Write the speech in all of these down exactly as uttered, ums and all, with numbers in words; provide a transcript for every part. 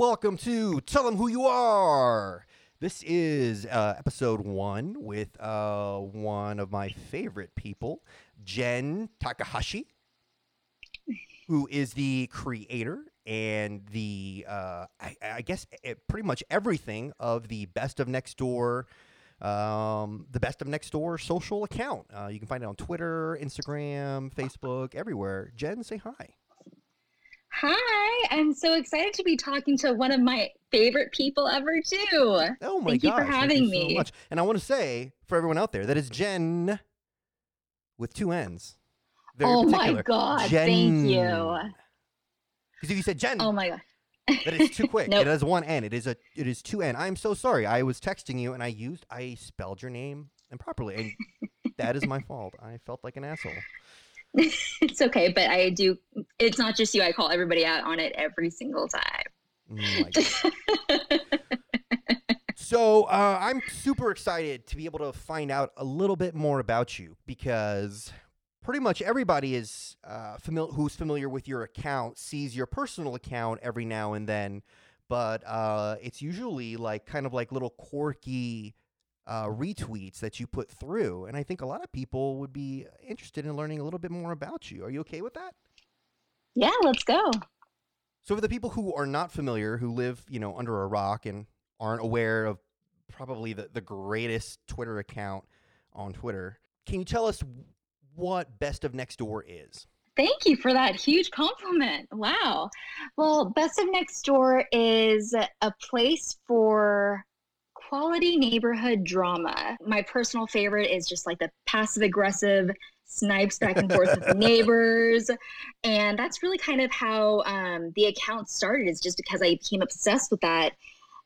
welcome to Tell Them Who You Are. This is uh, episode one with uh, one of my favorite people, Jen Takahashi, who is the creator and the, uh, I, I guess, it, pretty much everything of the Best of Nextdoor, um, the Best of Nextdoor social account. Uh, you can find it on Twitter, Instagram, Facebook, everywhere. Jen, say hi. Hi, I'm so excited to be talking to one of my favorite people ever, too. Oh, my gosh. Thank you for having me. Thank you so much. And I want to say, for everyone out there, that is Jen with two N's. Very oh, particular. My God. Jen. Thank you. Because if you said Jen, oh, my God. That is too quick. Nope. It has one N. It is a. It is two N. I'm so sorry. I was texting you, and I used, I spelled your name improperly. And that is my fault. I felt like an asshole. It's okay, but I do. It's not just you. I call everybody out on it every single time. Oh so uh, I'm super excited to be able to find out a little bit more about you, because pretty much everybody is uh, familiar who's familiar with your account sees your personal account every now and then, but uh, it's usually like kind of like little quirky Uh, retweets that you put through, and I think a lot of people would be interested in learning a little bit more about you. Are you okay with that? Yeah, let's go. So for the people who are not familiar, who live, you know, under a rock and aren't aware of probably the, the greatest Twitter account on Twitter, can you tell us what Best of Nextdoor is? Thank you for that huge compliment. Wow. Well, Best of Nextdoor is a place for quality neighborhood drama. My personal favorite is just like the passive aggressive snipes back and forth with the neighbors. And that's really kind of how um, the account started, is just because I became obsessed with that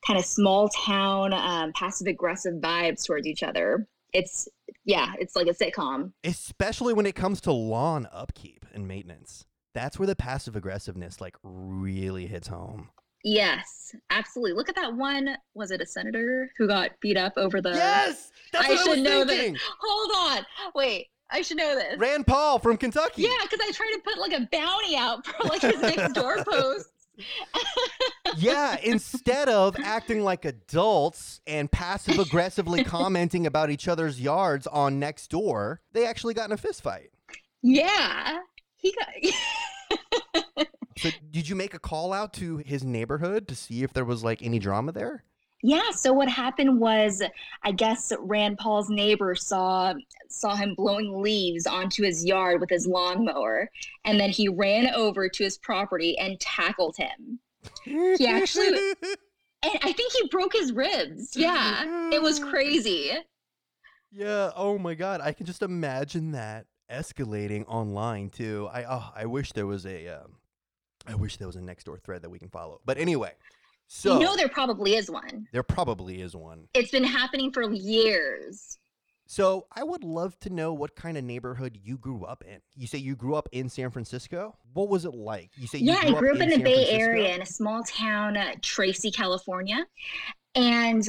kind of small town um, passive aggressive vibes towards each other. It's, yeah, it's like a sitcom. Especially when it comes to lawn upkeep and maintenance. That's where the passive aggressiveness like really hits home. Yes, absolutely. Look at that one. Was it a senator who got beat up over the... Yes! That's what I, I should was know thinking. This. Hold on. Wait, I should know this. Rand Paul from Kentucky. Yeah, because I tried to put like a bounty out for like his next door posts. Yeah, instead of acting like adults and passive aggressively commenting about each other's yards on Nextdoor, they actually got in a fist fight. Yeah. He got... So did you make a call out to his neighborhood to see if there was like any drama there? Yeah. So what happened was, I guess Rand Paul's neighbor saw saw him blowing leaves onto his yard with his lawnmower, and then he ran over to his property and tackled him. He actually, and I think he broke his ribs. Yeah, it was crazy. Yeah. Oh my God, I can just imagine that escalating online too. I oh, I wish there was a. Um... I wish there was a Nextdoor thread that we can follow. But anyway, so... You know there probably is one. There probably is one. It's been happening for years. So I would love to know what kind of neighborhood you grew up in. You say you grew up in San Francisco? What was it like? You say you yeah, grew I grew up, up in, in the Bay Area in a small town, uh, Tracy, California. And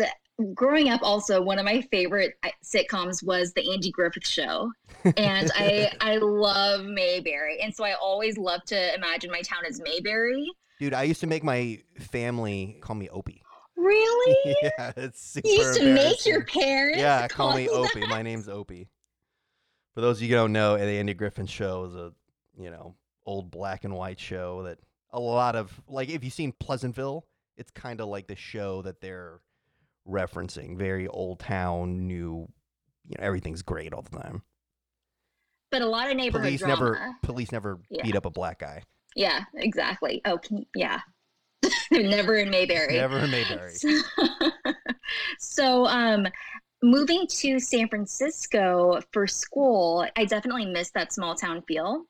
growing up also, one of my favorite sitcoms was The Andy Griffith Show. And I I love Mayberry. And so I always love to imagine my town as Mayberry. Dude, I used to make my family call me Opie. Really? Yeah, it's super You used to make your parents Yeah, call, call me Opie. That? My name's Opie. For those of you who don't know, The Andy Griffith Show is a, you know, old black and white show that a lot of, like, if you've seen Pleasantville, it's kind of like the show that they're referencing. Very old town, new, you know, everything's great all the time. But a lot of neighborhood police drama. never police never yeah. beat up a black guy. Yeah, exactly. Oh, can, yeah. Never in Mayberry. Never in Mayberry. So, so um moving to San Francisco for school, I definitely missed that small town feel.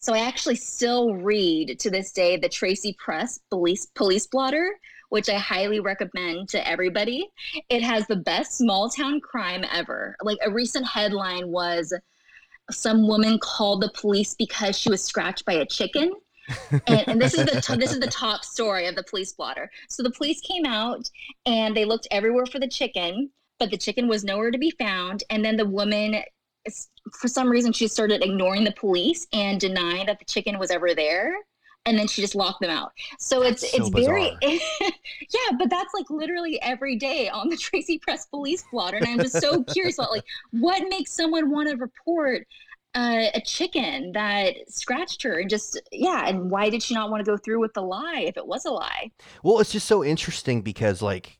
So I actually still read to this day the Tracy Press police police blotter, which I highly recommend to everybody. It has the best small town crime ever. Like, a recent headline was some woman called the police because she was scratched by a chicken. And, and this is the t- this is the top story of the police blotter. So the police came out and they looked everywhere for the chicken, but the chicken was nowhere to be found. And then the woman, for some reason, she started ignoring the police and denying that the chicken was ever there. and then she just locked them out. So that's it's so it's bizarre. very yeah, but that's like literally every day on the Tracy Press police blotter, and I'm just so curious about like what makes someone want to report uh, a chicken that scratched her, and just yeah, and why did she not want to go through with the lie if it was a lie? Well, it's just so interesting because like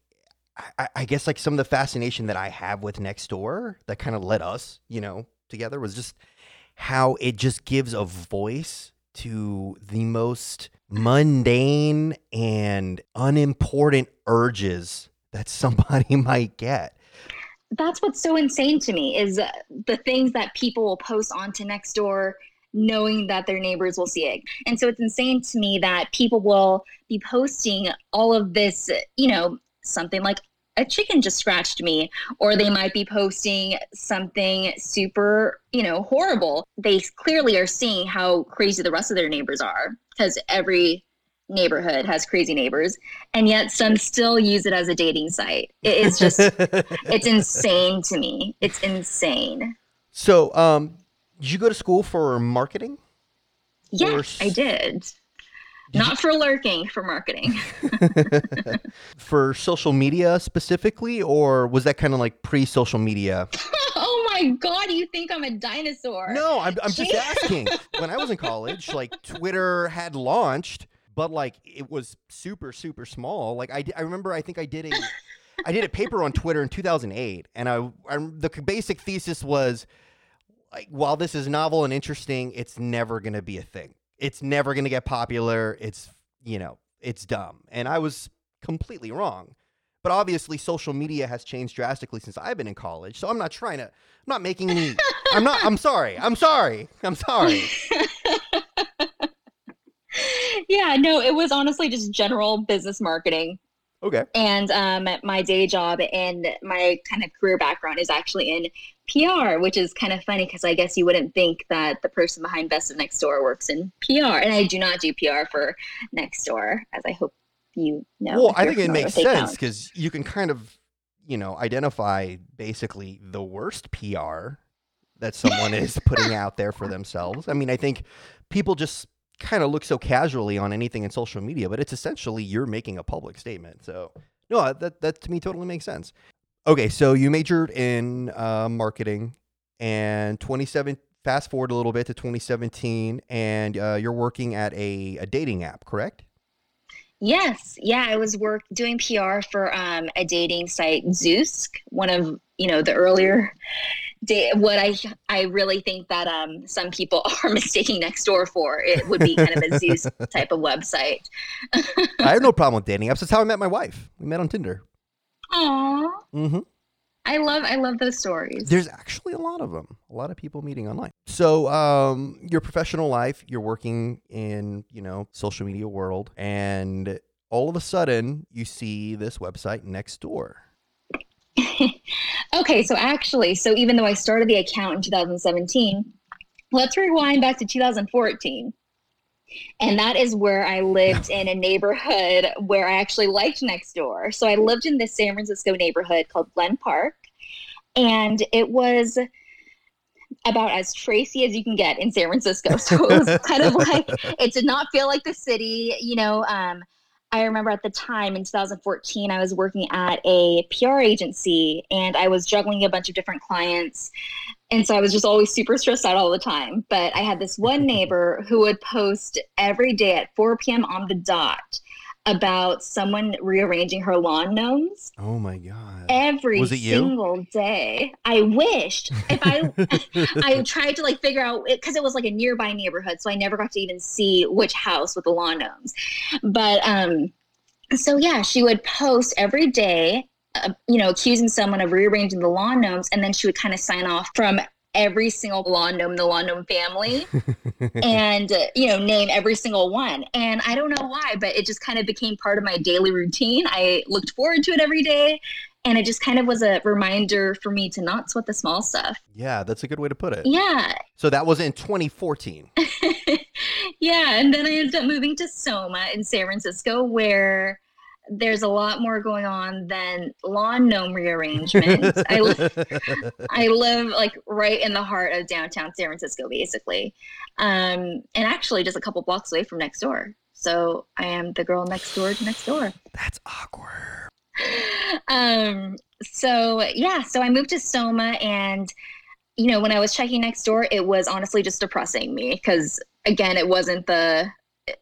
I, I guess like some of the fascination that I have with Nextdoor that kind of led us, you know, together was just how it just gives a voice to the most mundane and unimportant urges that somebody might get. That's what's so insane to me is the things that people will post onto Nextdoor knowing that their neighbors will see it. And so it's insane to me that people will be posting all of this, you know, something like a chicken just scratched me, or they might be posting something super, you know, horrible. They clearly are seeing how crazy the rest of their neighbors are because every neighborhood has crazy neighbors, and yet some still use it as a dating site. It is just, it's insane to me. It's insane. So, um, did you go to school for marketing? Yes, or... I did. Did Not you... for lurking, for marketing. For social media specifically, or was that kind of like pre-social media? Oh my God, you think I'm a dinosaur? No, I'm, I'm just asking. When I was in college, like Twitter had launched, but like it was super, super small. Like I, I remember, I think I did a, I did a paper on Twitter in two thousand eight, and I, I the basic thesis was, like, while this is novel and interesting, it's never going to be a thing. It's never going to get popular. It's, you know, it's dumb. And I was completely wrong. But obviously social media has changed drastically since I've been in college. So I'm not trying to, I'm not making any, I'm not, I'm sorry. I'm sorry. I'm sorry. Yeah, no, it was honestly just general business marketing. Okay. And um, my day job and my kind of career background is actually in P R, which is kind of funny because I guess you wouldn't think that the person behind Best of Nextdoor works in P R. And I do not do P R for Nextdoor, as I hope you know. Well, I think it makes sense because you can kind of, you know, identify basically the worst P R that someone is putting out there for themselves. I mean, I think people just kind of look so casually on anything in social media, but it's essentially you're making a public statement. So, no, that, that to me totally makes sense. Okay, so you majored in uh, marketing, and twenty seventeen, fast forward a little bit to twenty seventeen, and uh, you're working at a, a dating app, correct? Yes. Yeah, I was work doing P R for um, a dating site, Zoosk, one of, you know, the earlier da- what I I really think that um, some people are mistaking Nextdoor for. It would be kind of a Zoosk type of website. I have no problem with dating apps. That's how I met my wife. We met on Tinder. Aww. Mm-hmm. I love I love those stories. There's actually a lot of them. A lot of people meeting online. So um, your professional life, you're working in, you know, social media world, and all of a sudden you see this website Nextdoor. Okay, so actually, so even though I started the account in two thousand seventeen, let's rewind back to two thousand fourteen. And that is where I lived in a neighborhood where I actually liked Nextdoor. So I lived in this San Francisco neighborhood called Glen Park. And it was about as Tracy as you can get in San Francisco. So it was kind of like, it did not feel like the city. You know, um, I remember at the time in two thousand fourteen, I was working at a P R agency and I was juggling a bunch of different clients. And so I was just always super stressed out all the time. But I had this one neighbor who would post every day at four p.m. on the dot about someone rearranging her lawn gnomes. Oh, my God. Every was it single you? Day. I wished. If I I tried to, like, figure out, because it, it was, like, a nearby neighborhood, so I never got to even see which house with the lawn gnomes. But, um, so, yeah, she would post every day, you know, accusing someone of rearranging the lawn gnomes, and then she would kind of sign off from every single lawn gnome, the lawn gnome family, and uh, you know, name every single one. And I don't know why, but it just kind of became part of my daily routine. I looked forward to it every day, and it just kind of was a reminder for me to not sweat the small stuff. Yeah, that's a good way to put it. Yeah. So that was in twenty fourteen. Yeah, and then I ended up moving to Soma in San Francisco, where there's a lot more going on than lawn gnome rearrangements. I, li- I live like right in the heart of downtown San Francisco, basically. Um, and actually just a couple blocks away from next door. So I am the girl next door to next door. That's awkward. Um, so yeah, so I moved to Soma, and, you know, when I was checking next door, it was honestly just depressing me because, again, it wasn't the,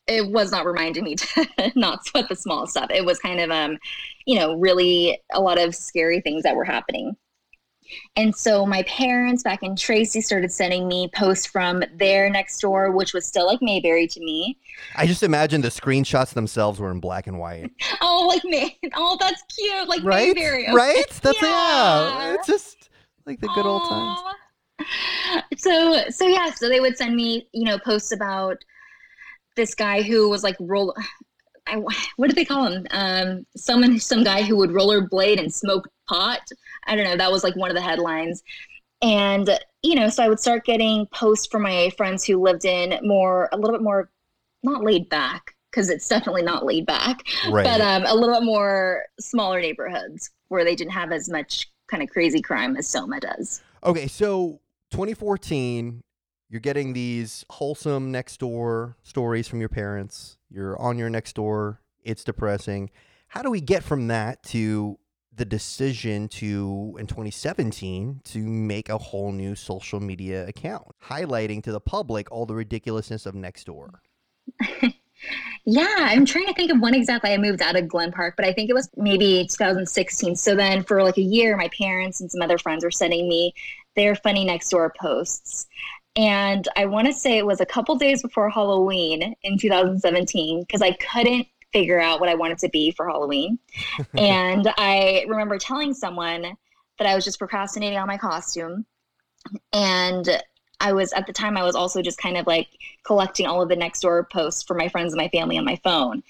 it was not reminding me to not sweat the small stuff. It was kind of, um, you know, really a lot of scary things that were happening. And so my parents back in Tracy started sending me posts from their next door, which was still like Mayberry to me. I just imagine the screenshots themselms were in black and white. Oh, like May. Oh, that's cute. Like right? Mayberry. Okay. Right? That's yeah. yeah. It's just like the good Aww. old times. So, so yeah. So they would send me, you know, posts about this guy who was like roll. I, what did they call him? Um, someone, some guy who would rollerblade and smoke pot. I don't know. That was like one of the headlines. And, you know, so I would start getting posts from my friends who lived in more, a little bit more, not laid back, because it's definitely not laid back, right. but um, a little bit more smaller neighborhoods where they didn't have as much kind of crazy crime as Soma does. Okay. So twenty fourteen, you're getting these wholesome next door stories from your parents. You're on your next door. It's depressing. How do we get from that to the decision to, in twenty seventeen, to make a whole new social media account, highlighting to the public all the ridiculousness of Nextdoor? Yeah, I'm trying to think of when exactly I moved out of Glen Park, but I think it was maybe two thousand sixteen. So then for like a year, my parents and some other friends were sending me their funny Nextdoor posts. And I want to say it was a couple days before Halloween in two thousand seventeen, because I couldn't figure out what I wanted to be for Halloween. And I remember telling someone that I was just procrastinating on my costume. And I was, at the time, I was also just kind of like collecting all of the Nextdoor posts for my friends and my family on my phone.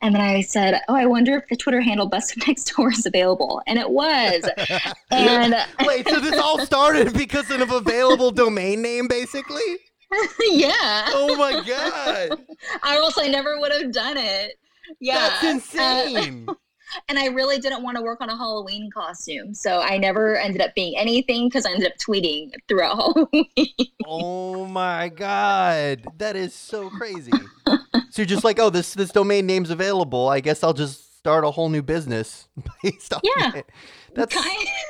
And then I said, oh, I wonder if the Twitter handle Best of Nextdoor is available. And it was. And wait, so this all started because of an available domain name, basically? Yeah. Oh, my God. I also never would have done it. Yeah. That's insane. Uh, and I really didn't want to work on a Halloween costume. So I never ended up being anything because I ended up tweeting throughout Halloween. Oh, my God. That is so crazy. So you're just like, oh, this, this domain name's available. I guess I'll just start a whole new business based on yeah. it. That's,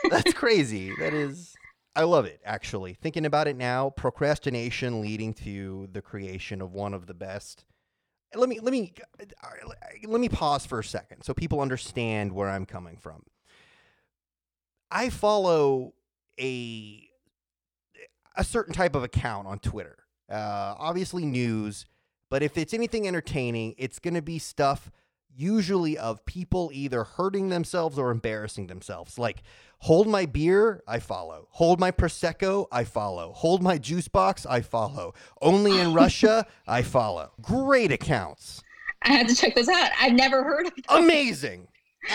that's crazy. That is. I love it, actually. Thinking about it now, procrastination leading to the creation of one of the best. Let me let me let me pause for a second so people understand where I'm coming from. I follow a a certain type of account on Twitter. Uh, obviously news, but if it's anything entertaining, it's going to be stuff usually of people either hurting themselves or embarrassing themselves. Like, hold my beer, I follow. Hold my Prosecco, I follow. Hold my juice box, I follow. Only in Russia, I follow. Great accounts. I had to check this out. I've never heard of that. Amazing.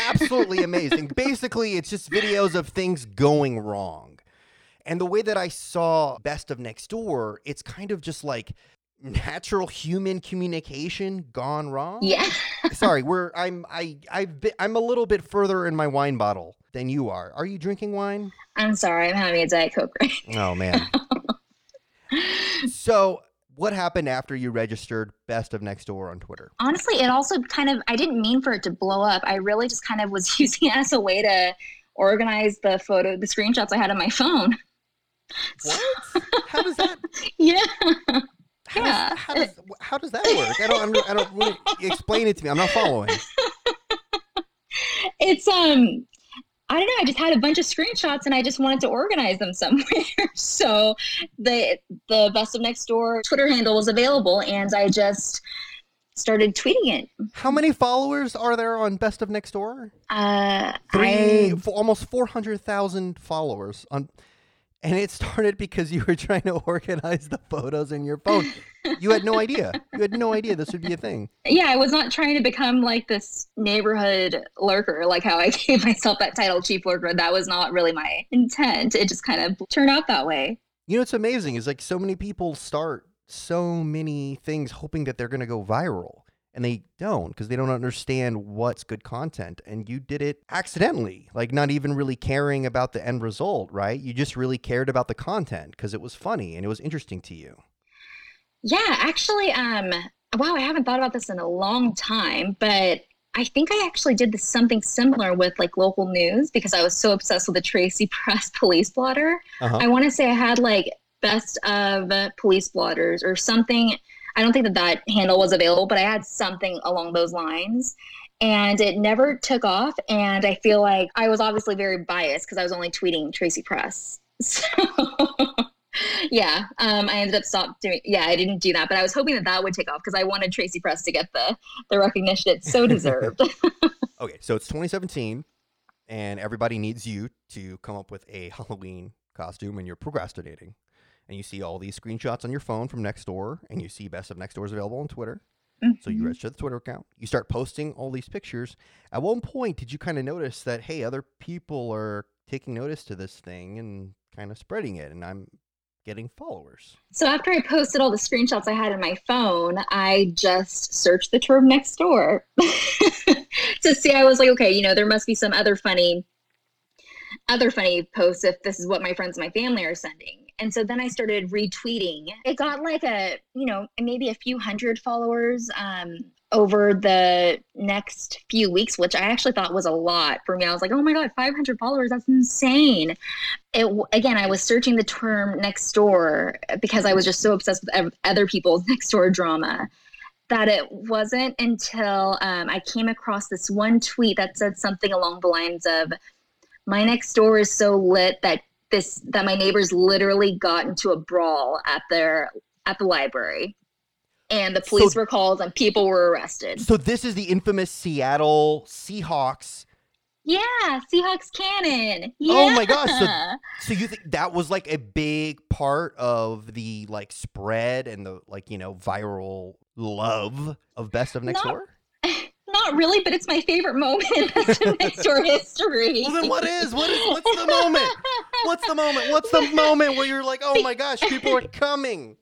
Absolutely amazing. Basically, it's just videos of things going wrong. And the way that I saw Best of Nextdoor, it's kind of just like natural human communication gone wrong. Yeah. Sorry, we're I'm I I've been, I'm a little bit further in my wine bottle than you are. Are you drinking wine? I'm sorry, I'm having a Diet Coke right now. Oh man. So, what happened after you registered Best of Nextdoor on Twitter? Honestly, it also kind of I didn't mean for it to blow up. I really just kind of was using it as a way to organize the photo, the screenshots I had on my phone. What? How does that? Yeah. How, yeah. does, how, does, how does that work? I don't, I don't, I don't explain it to me. I'm not following. It's, um, I don't know. I just had a bunch of screenshots and I just wanted to organize them somewhere. So the, the Best of Nextdoor Twitter handle was available and I just started tweeting it. How many followers are there on Best of Nextdoor? Uh, Three, I... almost four hundred thousand followers on And it started because you were trying to organize the photos in your phone. You had no idea. You had no idea this would be a thing. Yeah, I was not trying to become like this neighborhood lurker, like how I gave myself that title, Chief Lurker. That was not really my intent. It just kind of turned out that way. You know, it's amazing. It's like so many people start so many things hoping that they're going to go viral. And they don't, because they don't understand what's good content. And you did it accidentally, like not even really caring about the end result, right? You just really cared about the content because it was funny and it was interesting to you. Yeah, actually, um, wow, I haven't thought about this in a long time, but I think I actually did this, something similar with like local news, because I was so obsessed with the Tracy Press police blotter. Uh-huh. I want to say I had like best of police blotters or something. I don't think that that handle was available, but I had something along those lines, and it never took off. And I feel like I was obviously very biased because I was only tweeting Tracy Press. So yeah, um, I ended up stopped doing, yeah, I didn't do that, but I was hoping that that would take off because I wanted Tracy Press to get the, the recognition it so deserved. Okay. So it's twenty seventeen and everybody needs you to come up with a Halloween costume, and you're procrastinating. And you see all these screenshots on your phone from Nextdoor, and you see Best of Nextdoor is available on Twitter. Mm-hmm. So you register the Twitter account. You start posting all these pictures. At one point, did you kind of notice that, hey, other people are taking notice to this thing and kind of spreading it, and I'm getting followers? So after I posted all the screenshots I had in my phone, I just searched the term Nextdoor to see. I was like, okay, you know, there must be some other funny, other funny posts if this is what my friends and my family are sending. And so then I started retweeting. It got like a, you know, maybe a few hundred followers um, over the next few weeks, which I actually thought was a lot for me. I was like, oh my God, five hundred followers. That's insane. It, again, I was searching the term Nextdoor because I was just so obsessed with other people's Nextdoor drama that it wasn't until um, I came across this one tweet that said something along the lines of, my Nextdoor is so lit that This, that my neighbors literally got into a brawl at their at the library, and the police so, were called and people were arrested. So this is the infamous Seattle Seahawks. Yeah, Seahawks cannon. Yeah. Oh my gosh! So, so you think that was like a big part of the like spread and the like, you know, viral love of Best of Nextdoor? Not- Not really, but it's my favorite moment in Best of Nextdoor history. Well, then what is? What is? What's the moment? What's the moment? What's the moment where you're like, oh my gosh, people are coming?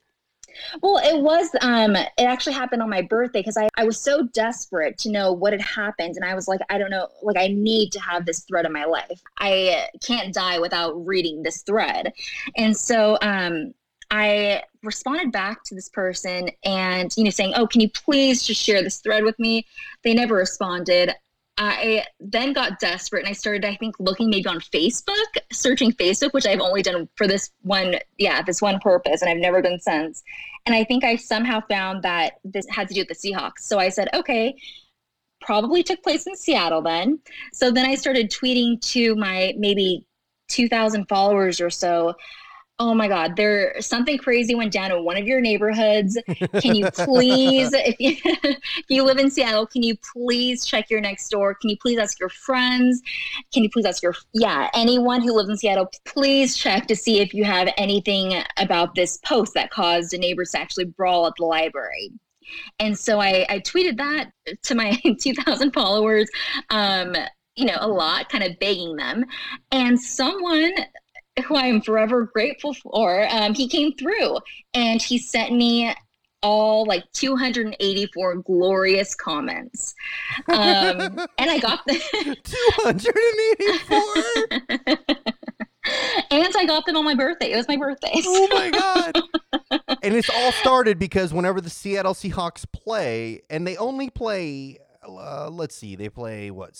Well, it was, um, it actually happened on my birthday because I, I was so desperate to know what had happened. And I was like, I don't know, like I need to have this thread in my life. I can't die without reading this thread. And so, um, I responded back to this person and, you know, saying, oh, can you please just share this thread with me? They never responded. I then got desperate and I started, I think, looking maybe on Facebook, searching Facebook, which I've only done for this one. Yeah, this one purpose. And I've never done since. And I think I somehow found that this had to do with the Seahawks. So I said, okay, probably took place in Seattle then. So then I started tweeting to my maybe two thousand followers or so, oh my God, there something crazy went down in one of your neighborhoods. Can you please, if you, if you live in Seattle, can you please check your Nextdoor? Can you please ask your friends? Can you please ask your, yeah, anyone who lives in Seattle, please check to see if you have anything about this post that caused a neighbor to actually brawl at the library. And so I, I tweeted that to my two thousand followers, um, you know, a lot, kind of begging them. And someone who I am forever grateful for, um, he came through and he sent me all like two hundred eighty-four glorious comments. Um, and I got them. two hundred eighty-four? And I got them on my birthday. It was my birthday. So. Oh my God. And it's all started because whenever the Seattle Seahawks play, and they only play, uh, let's see, they play what,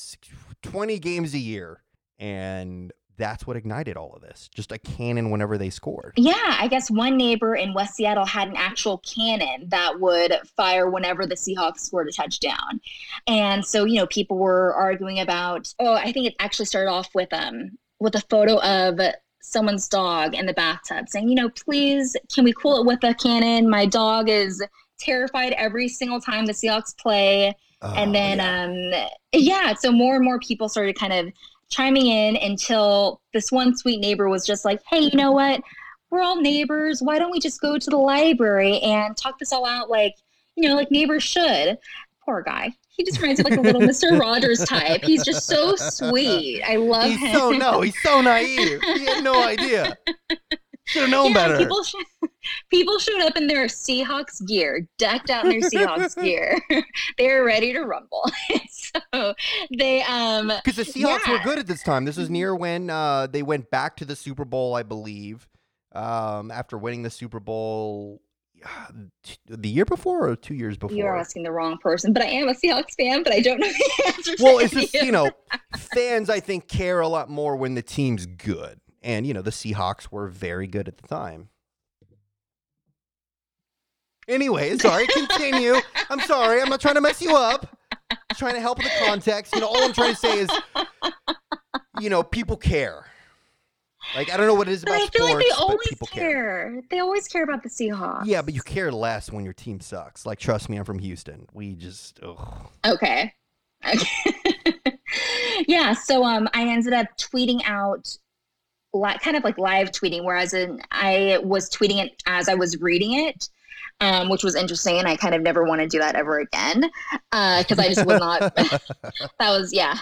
twenty games a year. And that's what ignited all of this. Just a cannon whenever they scored. Yeah, I guess one neighbor in West Seattle had an actual cannon that would fire whenever the Seahawks scored a touchdown. And so, you know, people were arguing about, oh, I think it actually started off with um with a photo of someone's dog in the bathtub saying, you know, please, can we cool it with a cannon? My dog is terrified every single time the Seahawks play. Oh, and then, yeah. um yeah, so more and more people started kind of chiming in until this one sweet neighbor was just like, hey, you know what? We're all neighbors. Why don't we just go to the library and talk this all out like, you know, like neighbors should. Poor guy. He just reminds me like a little Mister Rogers type. He's just so sweet. I love he's him. He's so, no, he's so naive. He had no idea. Should have known yeah, better. People should, People showed up in their Seahawks gear, decked out in their Seahawks gear. They were ready to rumble. So they, um, because the Seahawks yeah. were good at this time. This was near when uh, they went back to the Super Bowl, I believe, um, after winning the Super Bowl the year before or two years before. You're asking the wrong person, but I am a Seahawks fan, but I don't know the answer. Well, it's just, you know, fans, I think, care a lot more when the team's good. And, you know, the Seahawks were very good at the time. Anyway, sorry, continue. I'm sorry. I'm not trying to mess you up. I'm trying to help with the context. You know, all I'm trying to say is, you know, people care. Like, I don't know what it is about sports, but I feel like they always care. care. They always care about the Seahawks. Yeah, but you care less when your team sucks. Like, trust me, I'm from Houston. We just, ugh. Okay. Okay. Yeah, so um, I ended up tweeting out, li- kind of like live tweeting, whereas in, I was tweeting it as I was reading it, um, which was interesting, and I kind of never want to do that ever again, because uh, I just was not. That was, yeah.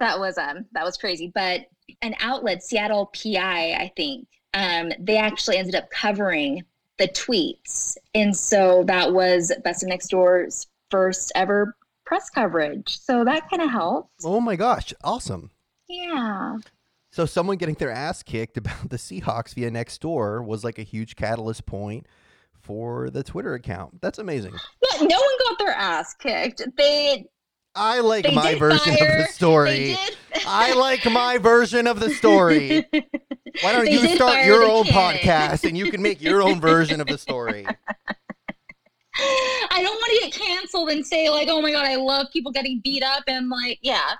That was um that was crazy. But an outlet, Seattle P I, I think, um, they actually ended up covering the tweets. And so that was Best of Nextdoor's first ever press coverage. So that kind of helped. Oh my gosh. Awesome. Yeah. So someone getting their ass kicked about the Seahawks via Nextdoor was like a huge catalyst point for the Twitter account. That's amazing. Yeah, no one got their ass kicked. They I like they my version fire. of the story. I like my version of the story. Why don't they you start your own kid. podcast and you can make your own version of the story? I don't want to get canceled and say like, oh my God, I love people getting beat up and like, yeah.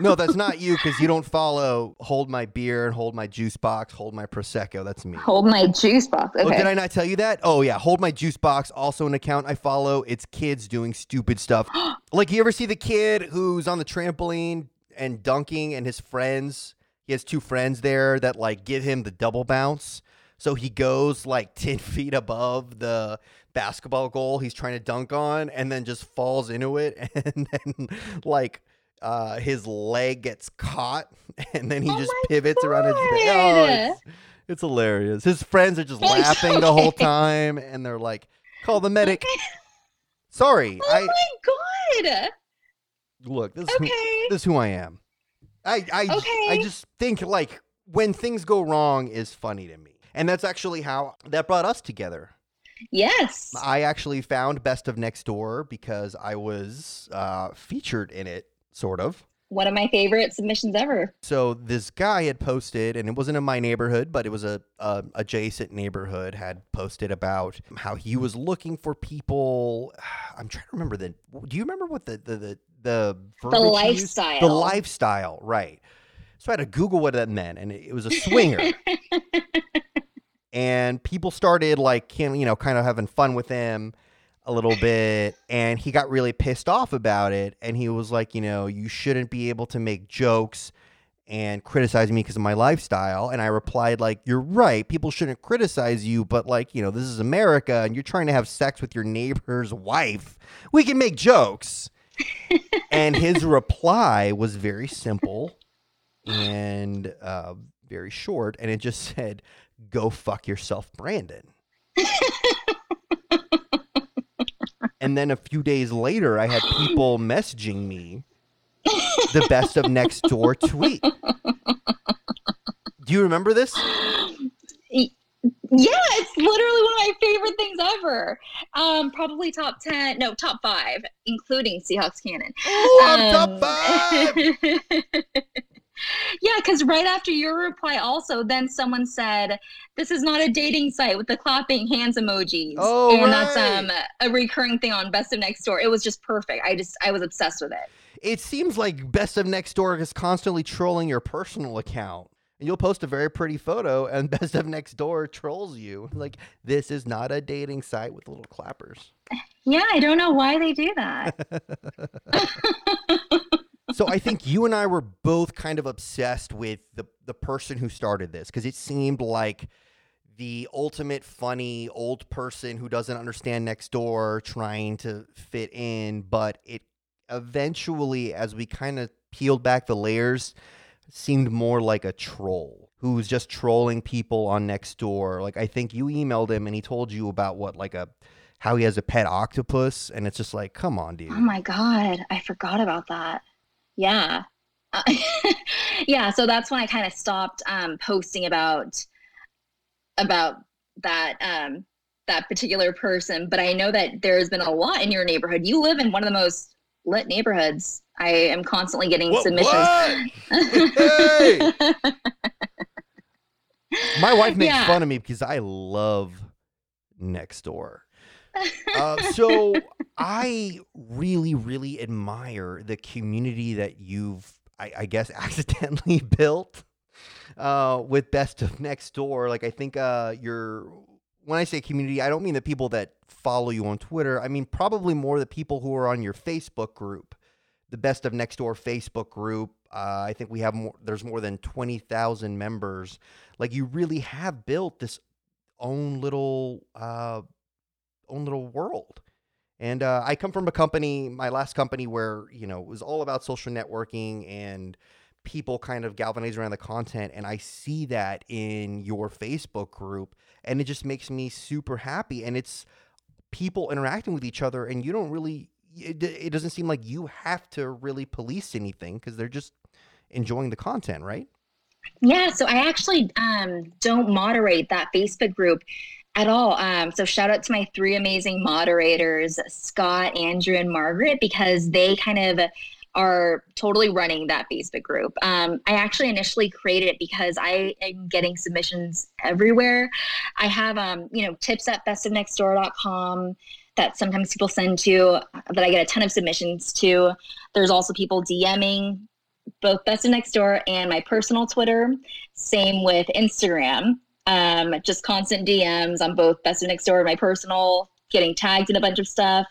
No, that's not you because you don't follow hold my beer and hold my juice box, hold my Prosecco. That's me. Hold my juice box. Okay. Oh, did I not tell you that? Oh yeah. Hold my juice box. Also an account I follow. It's kids doing stupid stuff. Like you ever see the kid who's on the trampoline and dunking and his friends, he has two friends there that like give him the double bounce. So he goes like ten feet above the basketball goal he's trying to dunk on and then just falls into it. And then like uh, his leg gets caught and then he oh just pivots God. around. His oh, it's, it's hilarious. His friends are just it's laughing okay. the whole time. And they're like, call the medic. Okay. Sorry. Oh I, my God. Look, this, okay. is who, this is who I am. I, I, okay. I just think like when things go wrong is funny to me. And that's actually how that brought us together. Yes. I actually found Best of Nextdoor because I was uh, featured in it, sort of. One of my favorite submissions ever. So this guy had posted, and it wasn't in my neighborhood, but it was a, a adjacent neighborhood, had posted about how he was looking for people. I'm trying to remember the, do you remember what the, the, the, the, the lifestyle, used? the lifestyle, right. So I had to Google what that meant, and it was a swinger. And people started like him, you know, kind of having fun with him a little bit. And he got really pissed off about it. And he was like, you know, you shouldn't be able to make jokes and criticize me because of my lifestyle. And I replied like, you're right. People shouldn't criticize you. But like, you know, this is America and you're trying to have sex with your neighbor's wife. We can make jokes. And his reply was very simple and uh, very short. And it just said, go fuck yourself, Brandon. And then a few days later, I had people messaging me the Best of Nextdoor tweet. Do you remember this? Yeah, it's literally one of my favorite things ever. Um, probably top ten, no, top five, including Seahawks Cannon. Oh, I'm um, top five! Yeah, because right after your reply also, then someone said, this is not a dating site with the clapping hands emojis. Oh, and right. that's um, a recurring thing on Best of Nextdoor. It was just perfect. I just, I was obsessed with it. It seems like Best of Nextdoor is constantly trolling your personal account. And you'll post a very pretty photo and Best of Nextdoor trolls you. Like, this is not a dating site with little clappers. Yeah, I don't know why they do that. So I think you and I were both kind of obsessed with the, the person who started this because it seemed like the ultimate funny old person who doesn't understand Nextdoor trying to fit in. But it eventually, as we kind of peeled back the layers, seemed more like a troll who's just trolling people on Nextdoor. Like, I think you emailed him and he told you about what, like a, how he has a pet octopus. And it's just like, come on, dude. Oh my God. I forgot about that. Yeah. Uh, yeah. So that's when I kind of stopped um, posting about, about that, um, that particular person. But I know that there's been a lot in your neighborhood. You live in one of the most lit neighborhoods. I am constantly getting what, submissions. What? Hey! My wife makes yeah. fun of me because I love Nextdoor. Uh, so I really, really admire the community that you've, I, I guess, accidentally built uh, with Best of Nextdoor. Like, I think uh, you're, when I say community, I don't mean the people that follow you on Twitter. I mean probably more the people who are on your Facebook group, the Best of Nextdoor Facebook group. Uh, I think we have more, there's more than twenty thousand members. Like, you really have built this own little, uh, own little world. And, uh, I come from a company, my last company, where, you know, it was all about social networking and people kind of galvanize around the content. And I see that in your Facebook group, and it just makes me super happy. And it's people interacting with each other, and you don't really, it, it doesn't seem like you have to really police anything because they're just enjoying the content, right? Yeah. So I actually um, don't moderate that Facebook group at all. Um, so shout out to my three amazing moderators, Scott, Andrew, and Margaret, because they kind of are totally running that Facebook group. Um, I actually initially created it because I am getting submissions everywhere. I have, um, you know, tips at best of nextdoor dot com that sometimes people send to, that I get a ton of submissions to. There's also people DMing both Best of Nextdoor and my personal Twitter. Same with Instagram. Um, just constant D Ms on both Best of Nextdoor and my personal, getting tagged in a bunch of stuff.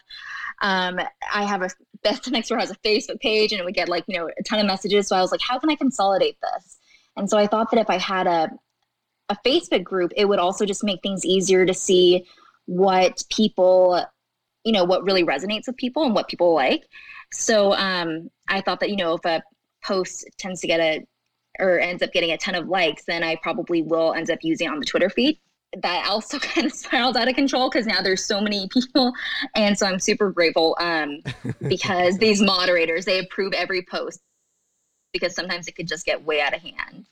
Um, I have a, Best of Nextdoor has a Facebook page, and it would get, like, you know, a ton of messages. So I was like, how can I consolidate this? And so I thought that if I had a a Facebook group, it would also just make things easier to see what people, you know, what really resonates with people and what people like. So um, I thought that, you know, if a post tends to get a, or ends up getting a ton of likes, then I probably will end up using it on the Twitter feed. That also kind of spiraled out of control because now there's so many people. And so I'm super grateful um, because these moderators, they approve every post, because sometimes it could just get way out of hand.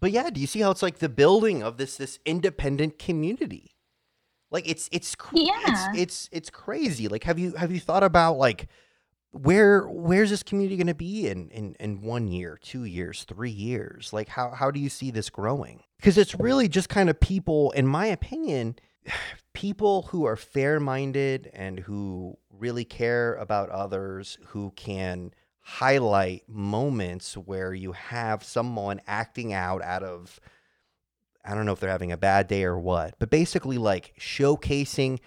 But yeah, do you see how it's like the building of this, this independent community? Like, it's, it's, yeah. it's, it's, it's crazy. Like, have you, have you thought about, like, where, where's this community going to be in, in, in one year, two years, three years? Like, how, how do you see this growing? Because it's really just kind of people, in my opinion, people who are fair-minded and who really care about others, who can highlight moments where you have someone acting out out of, I don't know if they're having a bad day or what, but basically, like, showcasing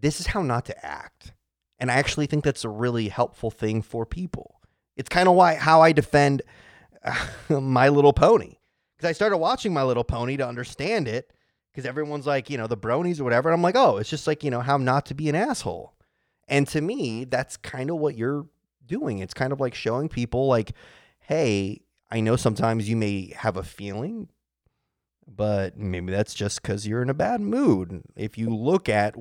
this is how not to act. And I actually think that's a really helpful thing for people. It's kind of why how I defend uh, My Little Pony. Because I started watching My Little Pony to understand it. Because everyone's like, you know, the bronies or whatever. And I'm like, oh, it's just like, you know, how not to be an asshole. And to me, that's kind of what you're doing. It's kind of like showing people, like, hey, I know sometimes you may have a feeling, but maybe that's just because you're in a bad mood. If you look at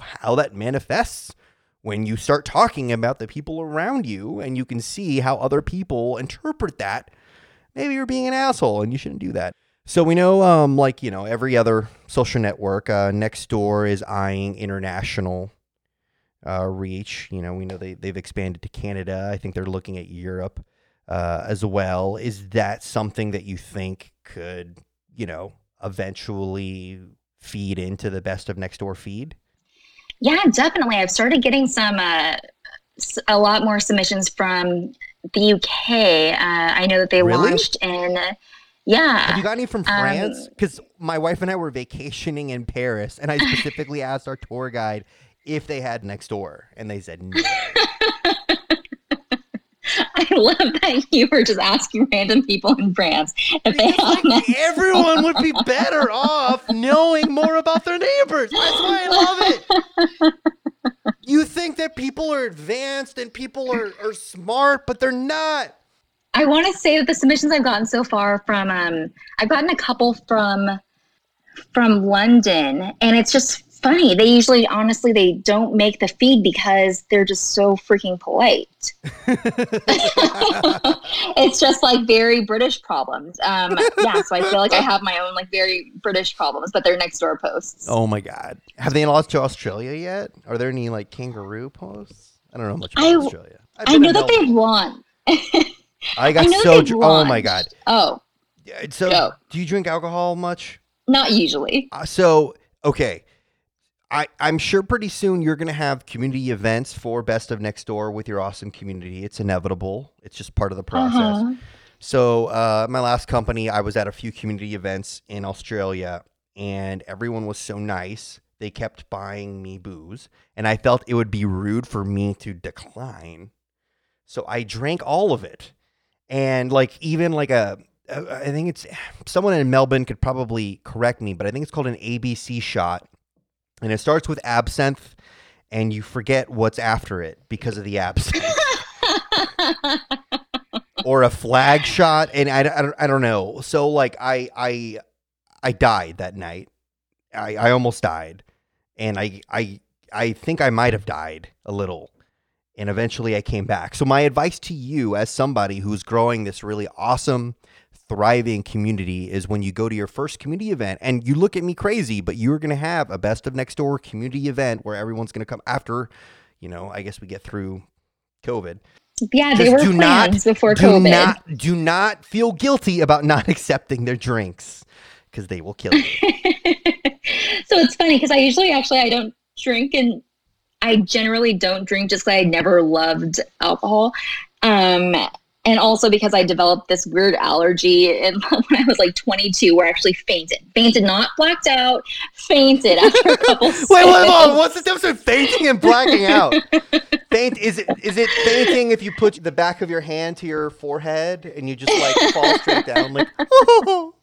how that manifests when you start talking about the people around you, and you can see how other people interpret that, maybe you're being an asshole and you shouldn't do that. So we know, um, like, you know, every other social network, uh, Nextdoor is eyeing international uh, reach. You know, we know they, they've expanded to Canada. I think they're looking at Europe uh, as well. Is that something that you think could, you know, eventually feed into the Best of Nextdoor feed? Yeah, definitely. I've started getting some, uh, a lot more submissions from the U K. Uh, I know that they really? launched in, uh, yeah. Have you got any from France? Because um, my wife and I were vacationing in Paris, and I specifically asked our tour guide if they had Nextdoor, and they said no. I love that you were just asking random people in France if they had Nextdoor. Everyone would be better off knowing more about their neighbors. That's why I love it. You think that people are advanced and people are, are smart, but they're not. I want to say that the submissions I've gotten so far from, um, I've gotten a couple from, from London, and it's just funny. They usually, honestly, they don't make the feed because they're just so freaking polite. It's just like very British problems. Um, yeah, so I feel like I have my own like very British problems, but they're next door posts. Oh my God. Have they lost to Australia yet? Are there any like kangaroo posts? I don't know much about I, Australia. I know that they've won. I got I so, dr- oh my God. Oh. So oh. Do you drink alcohol much? Not usually. Uh, so, okay. I, I'm sure pretty soon you're going to have community events for Best of Nextdoor with your awesome community. It's inevitable. It's just part of the process. Uh-huh. So uh, my last company, I was at a few community events in Australia, and everyone was so nice. They kept buying me booze, and I felt it would be rude for me to decline. So I drank all of it. And like even like a, I think it's someone in Melbourne could probably correct me, but I think it's called an A B C shot. And it starts with absinthe, and you forget what's after it because of the absinthe. Or a flag shot, and I, I, don't, I don't know. So, like, I I, I died that night. I, I almost died. And I, I, I think I might have died a little. And eventually I came back. So my advice to you as somebody who's growing this really awesome, thriving community is when you go to your first community event, and you look at me crazy, but you're going to have a Best of Nextdoor community event where everyone's going to come after, you know, I guess we get through COVID. Yeah, they were plans before COVID. Do not, do not feel guilty about not accepting their drinks because they will kill you. So it's funny because I usually actually I don't drink, and I generally don't drink just because I never loved alcohol. Um, And also because I developed this weird allergy when I was like twenty-two, where I actually fainted. Fainted, not blacked out. Fainted after a couple sips. Wait, wait, wait, what's the difference between fainting and blacking out? Faint is it? Is it fainting if you put the back of your hand to your forehead and you just like fall straight down? Like, oh.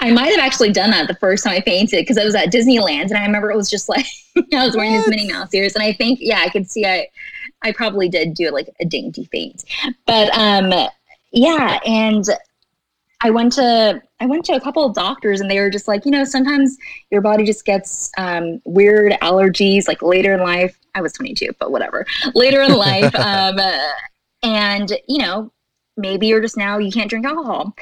I might have actually done that the first time I fainted because I was at Disneyland, and I remember it was just like I was wearing what? This Minnie Mouse ears, and I think yeah, I could see I. I probably did do like a dainty faint, but um, yeah. And I went to, I went to a couple of doctors, and they were just like, you know, sometimes your body just gets um, weird allergies like later in life. I was twenty-two, but whatever, later in life. um, uh, and you know, maybe you're just now, you can't drink alcohol.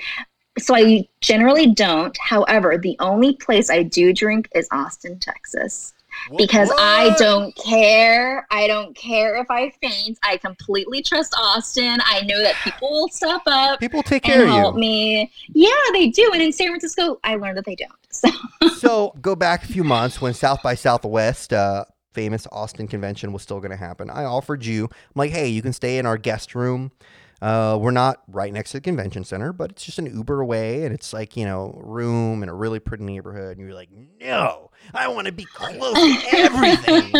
So I generally don't. However, the only place I do drink is Austin, Texas. Because what? I don't care. I don't care if I faint. I completely trust Austin. I know that people will step up. People take care of you. Help me. Yeah, they do. And in San Francisco, I learned that they don't. So, so go back a few months when South by Southwest, uh, famous Austin convention, was still going to happen. I offered you, I'm like, hey, you can stay in our guest room. Uh, we're not right next to the convention center, but it's just an Uber away, and it's like, you know, room in a really pretty neighborhood. And you're like, no, I want to be close to everything.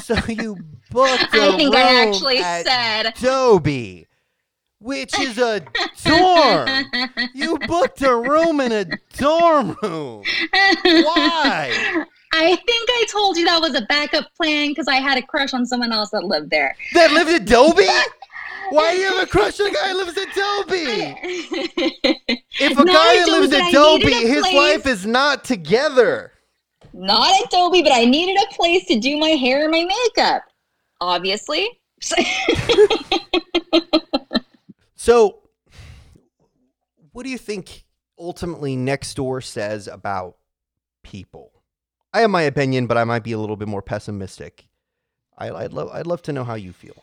So you booked a I think room I actually at said Dobie, which is a dorm. You booked a room in a dorm room. Why? I think I told you that was a backup plan because I had a crush on someone else that lived there. That lived at Dobie? Why do you have a crush on a guy who lives at Dobie? If a guy who lives at Dobie, his life is not together. Not at Dobie, but I needed a place to do my hair and my makeup. Obviously. So, what do you think ultimately Nextdoor says about people? I have my opinion, but I might be a little bit more pessimistic. I, I'd love, I'd love to know how you feel.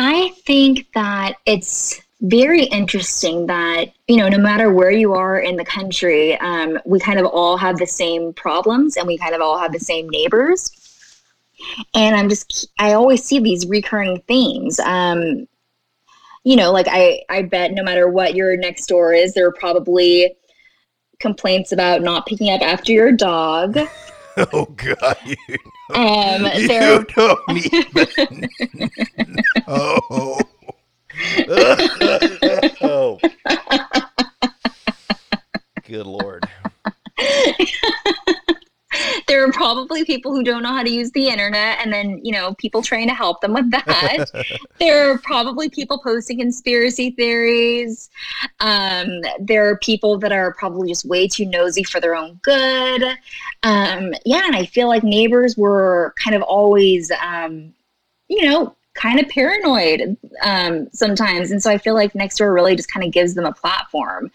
I think that it's very interesting that, you know, no matter where you are in the country, um, we kind of all have the same problems, and we kind of all have the same neighbors. And I'm just, I always see these recurring themes. Um, you know, like I, I bet no matter what your next door is, there are probably complaints about not picking up after your dog. Oh, God, you know, um, you there... don't even know. Oh. Good Lord. There are probably people who don't know how to use the internet, and then, you know, people trying to help them with that. There are probably people posting conspiracy theories. Um, there are people that are probably just way too nosy for their own good. Um, yeah, and I feel like neighbors were kind of always, um, you know, kind of paranoid um, sometimes. And so I feel like Nextdoor really just kind of gives them a platform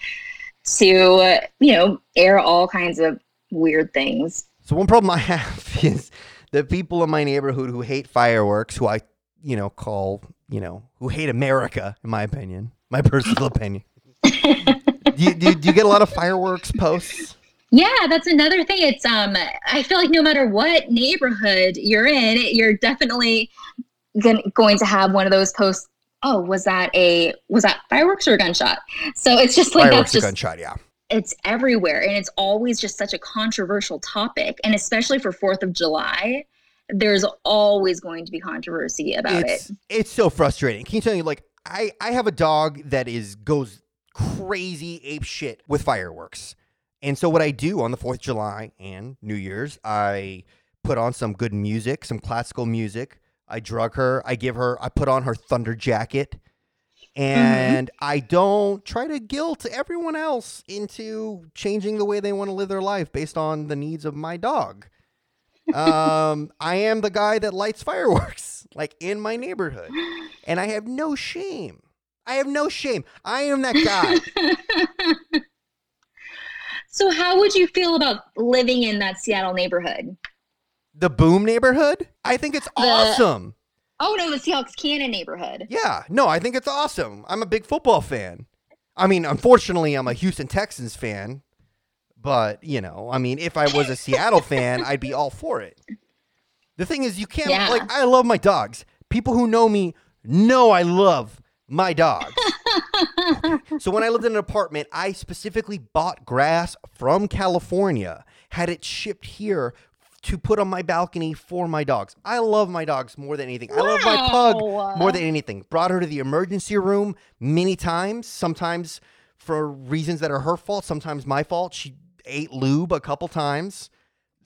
to, uh, you know, air all kinds of weird things. So one problem I have is the people in my neighborhood who hate fireworks, who I, you know, call, you know, who hate America, in my opinion, my personal opinion. Do you, do, do you get a lot of fireworks posts? Yeah, that's another thing. It's, um, I feel like no matter what neighborhood you're in, you're definitely going to have one of those posts. Oh, was that a, was that fireworks or a gunshot? So it's just like, fireworks, that's just a gunshot, yeah. It's everywhere, and it's always just such a controversial topic, and especially for fourth of July, there's always going to be controversy about it's, it. It's so frustrating. Can you tell me, like, I, I have a dog that is goes crazy apeshit with fireworks, and so what I do on the fourth of July and New Year's, I put on some good music, some classical music, I drug her, I give her, I put on her thunder jacket. And mm-hmm. I don't try to guilt everyone else into changing the way they want to live their life based on the needs of my dog. Um, I am the guy that lights fireworks, like, in my neighborhood. And I have no shame. I have no shame. I am that guy. So how would you feel about living in that Seattle neighborhood? The Boom neighborhood? I think it's the- awesome. Oh, no, the Seahawks Cannon neighborhood. Yeah. No, I think it's awesome. I'm a big football fan. I mean, unfortunately, I'm a Houston Texans fan. But, you know, I mean, if I was a Seattle fan, I'd be all for it. The thing is, you can't, yeah. like, I love my dogs. People who know me know I love my dogs. So when I lived in an apartment, I specifically bought grass from California, had it shipped here to put on my balcony for my dogs. I love my dogs more than anything. Wow. I love my pug more than anything. Brought her to the emergency room many times, sometimes for reasons that are her fault, sometimes my fault. She ate lube a couple times,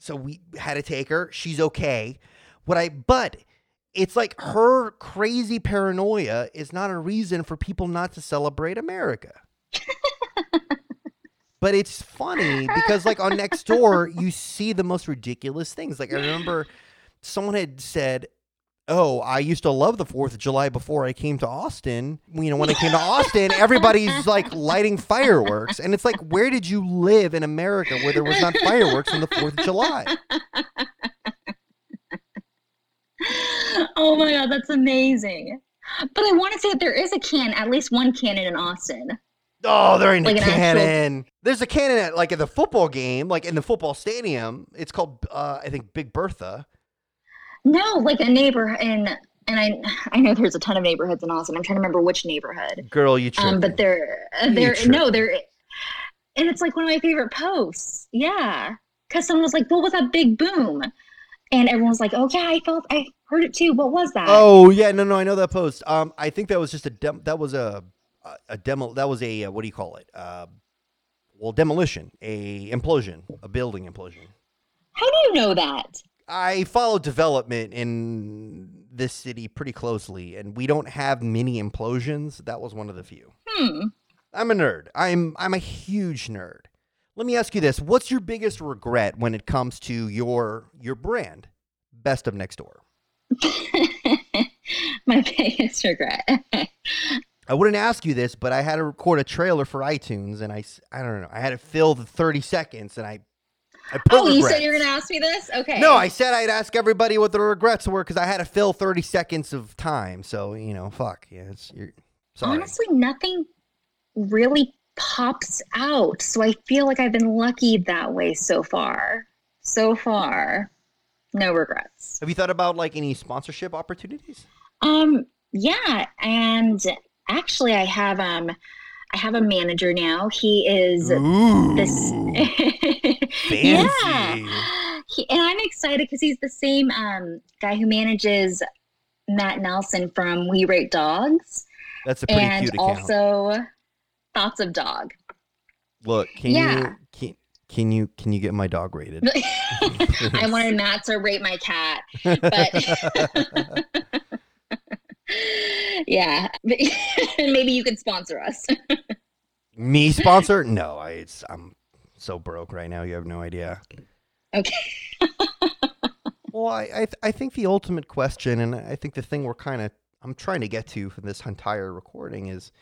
so we had to take her. She's okay. What I, but it's like her crazy paranoia is not a reason for people not to celebrate America. But it's funny because, like, on Nextdoor, you see the most ridiculous things. Like, I remember someone had said, oh, I used to love the fourth of July before I came to Austin. You know, when I came to Austin, everybody's, like, lighting fireworks. And it's like, where did you live in America where there was not fireworks on the fourth of July? Oh, my God, that's amazing. But I want to say that there is a can, at least one cannon in Austin. Oh, there ain't like a cannon. Actual... There's a cannon at, like, at the football game, like in the football stadium. It's called, uh, I think, Big Bertha. No, like a neighbor, and and I I know there's a ton of neighborhoods in Austin. I'm trying to remember which neighborhood. Girl, you tripping. Um, but there, uh, there, no, there, and it's like one of my favorite posts. Yeah, because someone was like, "What was that big boom?" And everyone was like, "Oh yeah, I felt, I heard it too. What was that?" Oh yeah, no, no, I know that post. Um, I think that was just a dem- that was a. a demo that was a uh, what do you call it uh well demolition a implosion a building implosion. How do you know that? I follow development in this city pretty closely, and we don't have many implosions. That was one of the few. hmm. I'm a nerd. I'm i'm a huge nerd. Let me ask you this: what's your biggest regret when it comes to your your brand, Best of Nextdoor? My biggest regret. I wouldn't ask you this, but I had to record a trailer for iTunes, and I, I don't know. I had to fill the thirty seconds, and I, I put Oh, regrets. You said you were going to ask me this? Okay. No, I said I'd ask everybody what their regrets were because I had to fill thirty seconds of time. So, you know, fuck. Yeah, it's, you're, sorry. Honestly, nothing really pops out, so I feel like I've been lucky that way so far. So far, no regrets. Have you thought about, like, any sponsorship opportunities? Um, yeah, and... Actually, I have um, I have a manager now. He is Ooh, this. Fancy. Yeah, he, and I'm excited because he's the same um, guy who manages Matt Nelson from We Rate Dogs. That's a pretty and cute account. And also Thoughts of Dog. Look, can yeah. you can, Can you can you get my dog rated? I wanted Matt to rate my cat, but yeah, maybe you could sponsor us. Me sponsor? No, I it's, I'm so broke right now. You have no idea. Okay. Well, I I, th- I think the ultimate question, and I think the thing we're kind of I'm trying to get to for this entire recording is,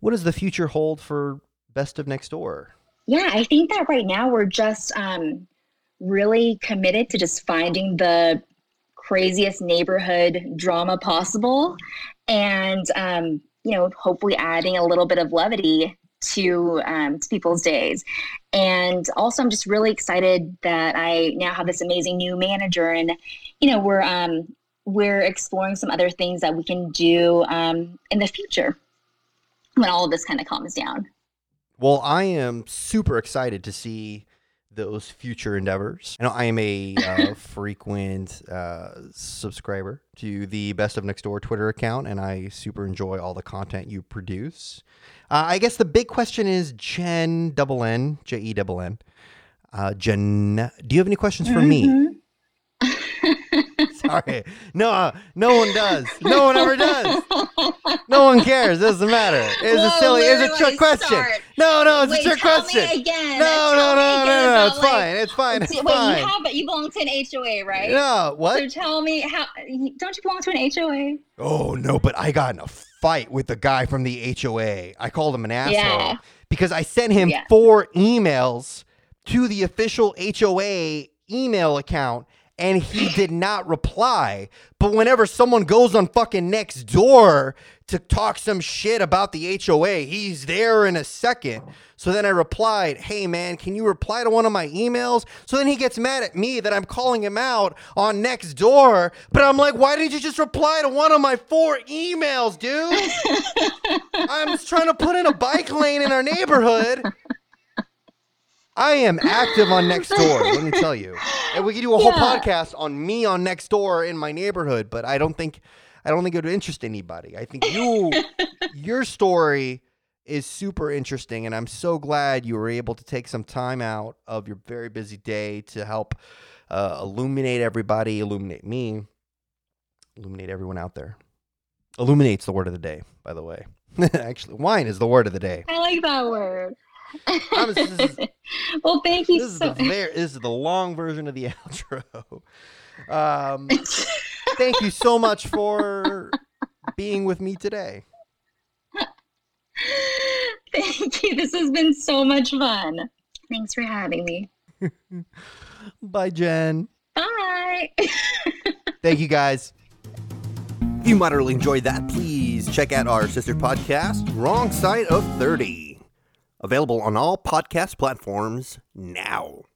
what does the future hold for Best of Nextdoor? Yeah, I think that right now we're just um, really committed to just finding the craziest neighborhood drama possible, and um, you know, hopefully adding a little bit of levity to um, to people's days. And also, I'm just really excited that I now have this amazing new manager, and you know, we're um, we're exploring some other things that we can do um, in the future when all of this kind of calms down. Well, I am super excited to see those future endeavors. I know I am a uh, frequent uh, subscriber to the Best of Nextdoor Twitter account, and I super enjoy all the content you produce. Uh, I guess the big question is, Jen, double N, J E double N. Uh, Jen, do you have any questions for mm-hmm. me? Sorry. No, uh, no one does. No one ever does. No one cares. It doesn't matter. It's Whoa, a silly, it's a trick question. Start? No, no, it's wait, a trick tell question. Me again. No, no, no, no, no, no, it's like, fine. It's fine. It's wait, fine. You have it. You belong to an H O A, right? No, what? So tell me, how don't you belong to an H O A? Oh, no, but I got in a fight with the guy from the H O A. I called him an asshole yeah. because I sent him yeah. four emails to the official H O A email account. And he did not reply. But whenever someone goes on fucking Nextdoor to talk some shit about the H O A, he's there in a second. So then I replied, hey, man, can you reply to one of my emails? So then he gets mad at me that I'm calling him out on Nextdoor. But I'm like, why didn't you just reply to one of my four emails, dude? I'm just trying to put in a bike lane in our neighborhood. I am active on Nextdoor, let me tell you. And we could do a whole yeah. podcast on me on Nextdoor in my neighborhood, but I don't think I don't think it would interest anybody. I think you your story is super interesting, and I'm so glad you were able to take some time out of your very busy day to help uh, illuminate everybody, illuminate me, illuminate everyone out there. Illuminate's the word of the day, by the way. Actually, wine is the word of the day. I like that word. Was, is, well, thank you. This so is the very, this is the long version of the outro. Um, thank you so much for being with me today. Thank you. This has been so much fun. Thanks for having me. Bye, Jen. Bye. Thank you, guys. If you moderately enjoyed that, please check out our sister podcast, Wrong Side of thirty. Available on all podcast platforms now.